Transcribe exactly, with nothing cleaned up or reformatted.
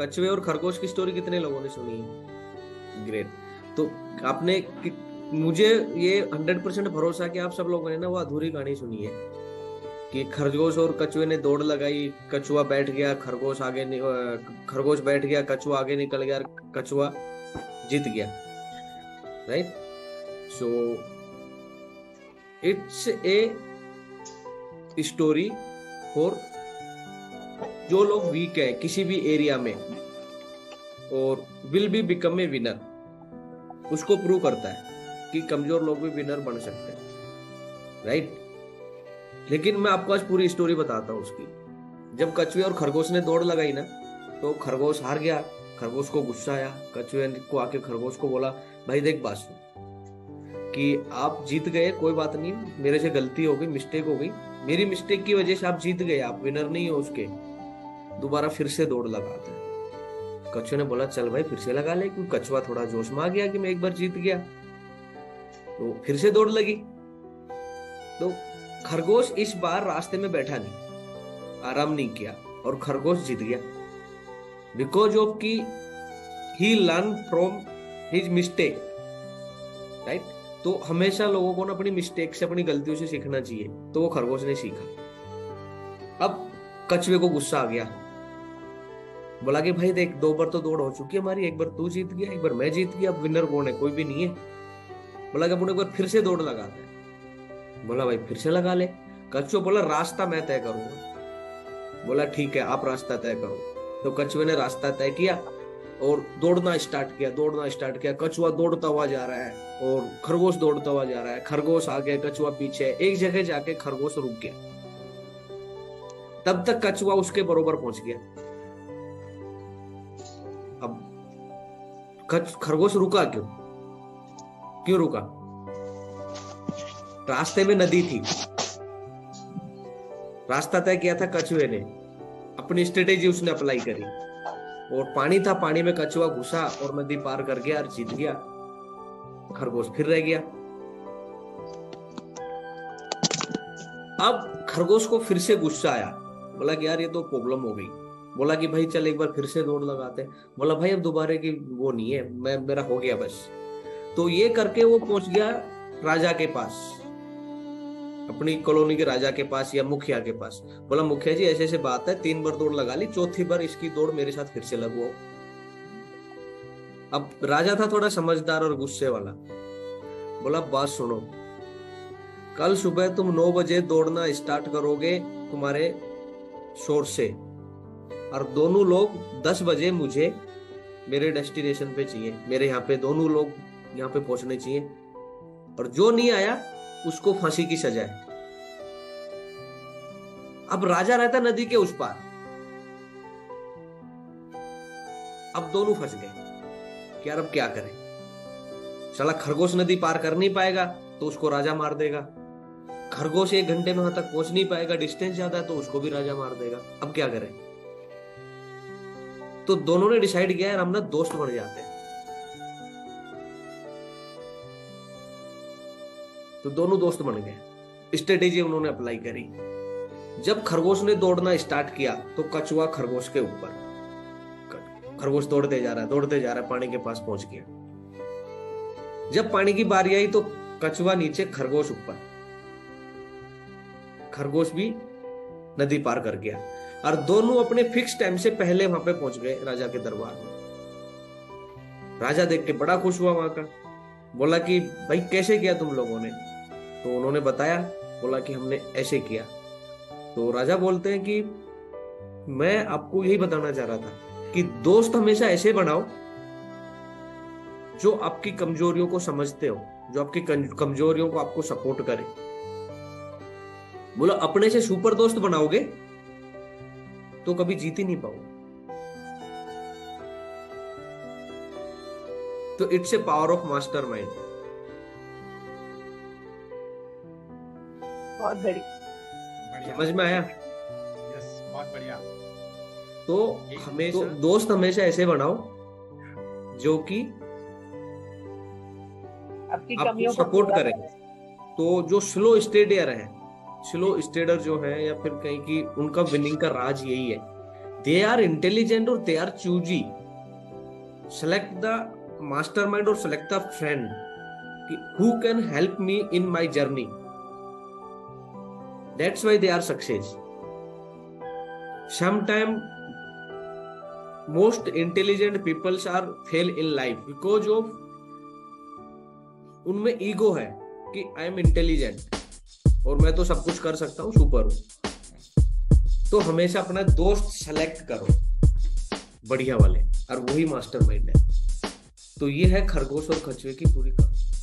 कछुए और खरगोश की स्टोरी कितने लोगों ने सुनी है? ग्रेट। तो आपने, मुझे ये हंड्रेड परसेंट भरोसा कि आप सब लोगों ने ना वो अधूरी कहानी सुनी है कि खरगोश और कछुए ने दौड़ लगाई, कछुआ बैठ गया, खरगोश आगे, खरगोश बैठ गया, कछुआ आगे निकल गया, कछुआ जीत गया, right? So it's a story for जो लोग वीक है किसी भी एरिया में, और will be become a winner, उसको प्रूव करता है कि कमजोर लोग भी विनर बन सकते हैं, राइट? लेकिन मैं आपको आज पूरी स्टोरी बताता हूँ उसकी। जब कछुए और खरगोश ने दौड़ लगाई ना, तो खरगोश हार गया, खरगोश को गुस्सा आया, कछुए को आके खरगोश को बोला, भाई देख बात सुन कि आप जीत गए, कोई बात नहीं, मेरे से गलती हो गई, मिस्टेक हो गई, मेरी मिस्टेक की वजह से आप जीत गए, आप विनर नहीं हो, उसके दोबारा फिर से दौड़ लगाते हैं। कछुए ने बोला चल भाई फिर से लगा ले, क्योंकि कछुआ थोड़ा जोश में आ गया कि मैं एक बार जीत गया, तो फिर से दौड़ लगी। तो खरगोश इस बार रास्ते में बैठा नहीं, आराम नहीं किया, और खरगोश जीत गया बिकॉज ऑफ की ही learn from his mistake, right? तो हमेशा लोगों को ना अपनी मिस्टेक से, अपनी गलतियों से सीखना चाहिए। तो वो खरगोश ने सीखा। अब कछुए को गुस्सा आ गया, बोला कि भाई देख दो बार तो दौड़ हो चुकी है हमारी, एक बार तू जीत गया, एक बार मैं जीत गया, अब विनर कौन है? कोई भी नहीं है। बोला कि एक बार फिर से दौड़ लगाते हैं। बोला भाई फिर से लगा ले। कछुआ बोला रास्ता मैं तय करूंगा। बोला ठीक है आप रास्ता तय करो। तो कछुए ने रास्ता तय किया और दौड़ना स्टार्ट किया, दौड़ना स्टार्ट किया। कछुआ दौड़ता हुआ जा रहा है और खरगोश दौड़ता हुआ जा रहा है, खरगोश आगे कछुआ पीछे, एक जगह जाके खरगोश रुक गया। तब तक कछुआ उसके बरोबर पहुंच गया। अब खरगोश रुका क्यों? क्यों रुका? रास्ते में नदी थी, रास्ता तय किया था कछुए ने, अपनी स्ट्रेटेजी उसने अप्लाई करी, और पानी था, पानी में कछुआ घुसा और नदी पार कर गया और जीत गया। खरगोश फिर रह गया। अब खरगोश को फिर से गुस्सा आया, बोला कि यार ये तो प्रॉब्लम हो गई। बोला कि भाई चल एक बार फिर से दौड़ लगाते। बोला भाई अब दोबारे की वो नहीं है, मैं मेरा हो गया बस। तो ये करके वो पहुंच गया राजा के पास, अपनी कॉलोनी के राजा के पास या मुखिया के पास। बोला मुखिया जी ऐसे ऐसे बात है, तीन बार दौड़ लगा ली, चौथी बार इसकी दौड़ मेरे साथ फिर से लगवाओ। अब राजा था थोड़ा समझदार और गुस्से वाला, बोला बात सुनो, कल सुबह तुम नौ बजे दौड़ना स्टार्ट करोगे तुम्हारे शोर से, और दोनों लोग दस बजे मुझे मेरे डेस्टिनेशन पे चाहिए, मेरे यहाँ पे दोनों लोग यहाँ पे पहुंचने चाहिए, और जो नहीं आया उसको फांसी की सजा है। अब राजा रहता नदी के उस पार, अब दोनों फंस गए कि यार अब क्या करें। साला खरगोश नदी पार कर नहीं पाएगा तो उसको राजा मार देगा, खरगोश एक घंटे में वहां तक पहुंच नहीं पाएगा, डिस्टेंस ज्यादा है, तो उसको भी राजा मार देगा। अब क्या करें? तो दोनों ने डिसाइड किया यार हम ना दोस्त बन जाते हैं। तो दोनों दोस्त बन गए, स्ट्रेटेजी उन्होंने अप्लाई करी। जब खरगोश ने दौड़ना स्टार्ट किया तो कछुआ खरगोश के ऊपर, खरगोश दौड़ते जा रहा है, दौड़ते जा रहा है, पानी के पास पहुंच गया। जब पानी की बारी आई तो कछुआ नीचे, खरगोश ऊपर, खरगोश भी नदी पार कर गया, और दोनों अपने फिक्स टाइम से पहले वहां पे पहुंच गए राजा के दरबार में। राजा देख के बड़ा खुश हुआ वहां का, बोला कि भाई कैसे किया तुम लोगों ने? तो उन्होंने बताया, बोला कि हमने ऐसे किया। तो राजा बोलते हैं कि मैं आपको यही बताना चाह रहा था कि दोस्त हमेशा ऐसे बनाओ जो आपकी कमजोरियों को समझते हो, जो आपकी कमजोरियों को आपको सपोर्ट करे। बोला अपने से सुपर दोस्त बनाओगे तो कभी जीत ही नहीं पाओगे। तो it's a power of mastermind. बहुत बढ़िया, समझ में आया? यस, बहुत बढ़िया। तो हमेशा तो दोस्त हमेशा ऐसे बनाओ जो कि आपकी कमियों को सपोर्ट करे। तो जो स्लो स्टेडियर है, स्लो स्टेडर जो है, या फिर कहीं की उनका विनिंग का राज यही है they are intelligent or they are choosy. Select the mastermind or select the friend who can help me in my journey. That's why they are success. Sometimes most intelligent people are fail in life because of उनमें ego है कि I am intelligent और मैं तो सब कुछ कर सकता हूँ, सुपर हूँ. तो हमेशा अपना दोस्त सेलेक्ट करो बढ़िया वाले, और वही मास्टरमाइंड है. तो ये है खरगोश और खचुए की पूरी कहानी.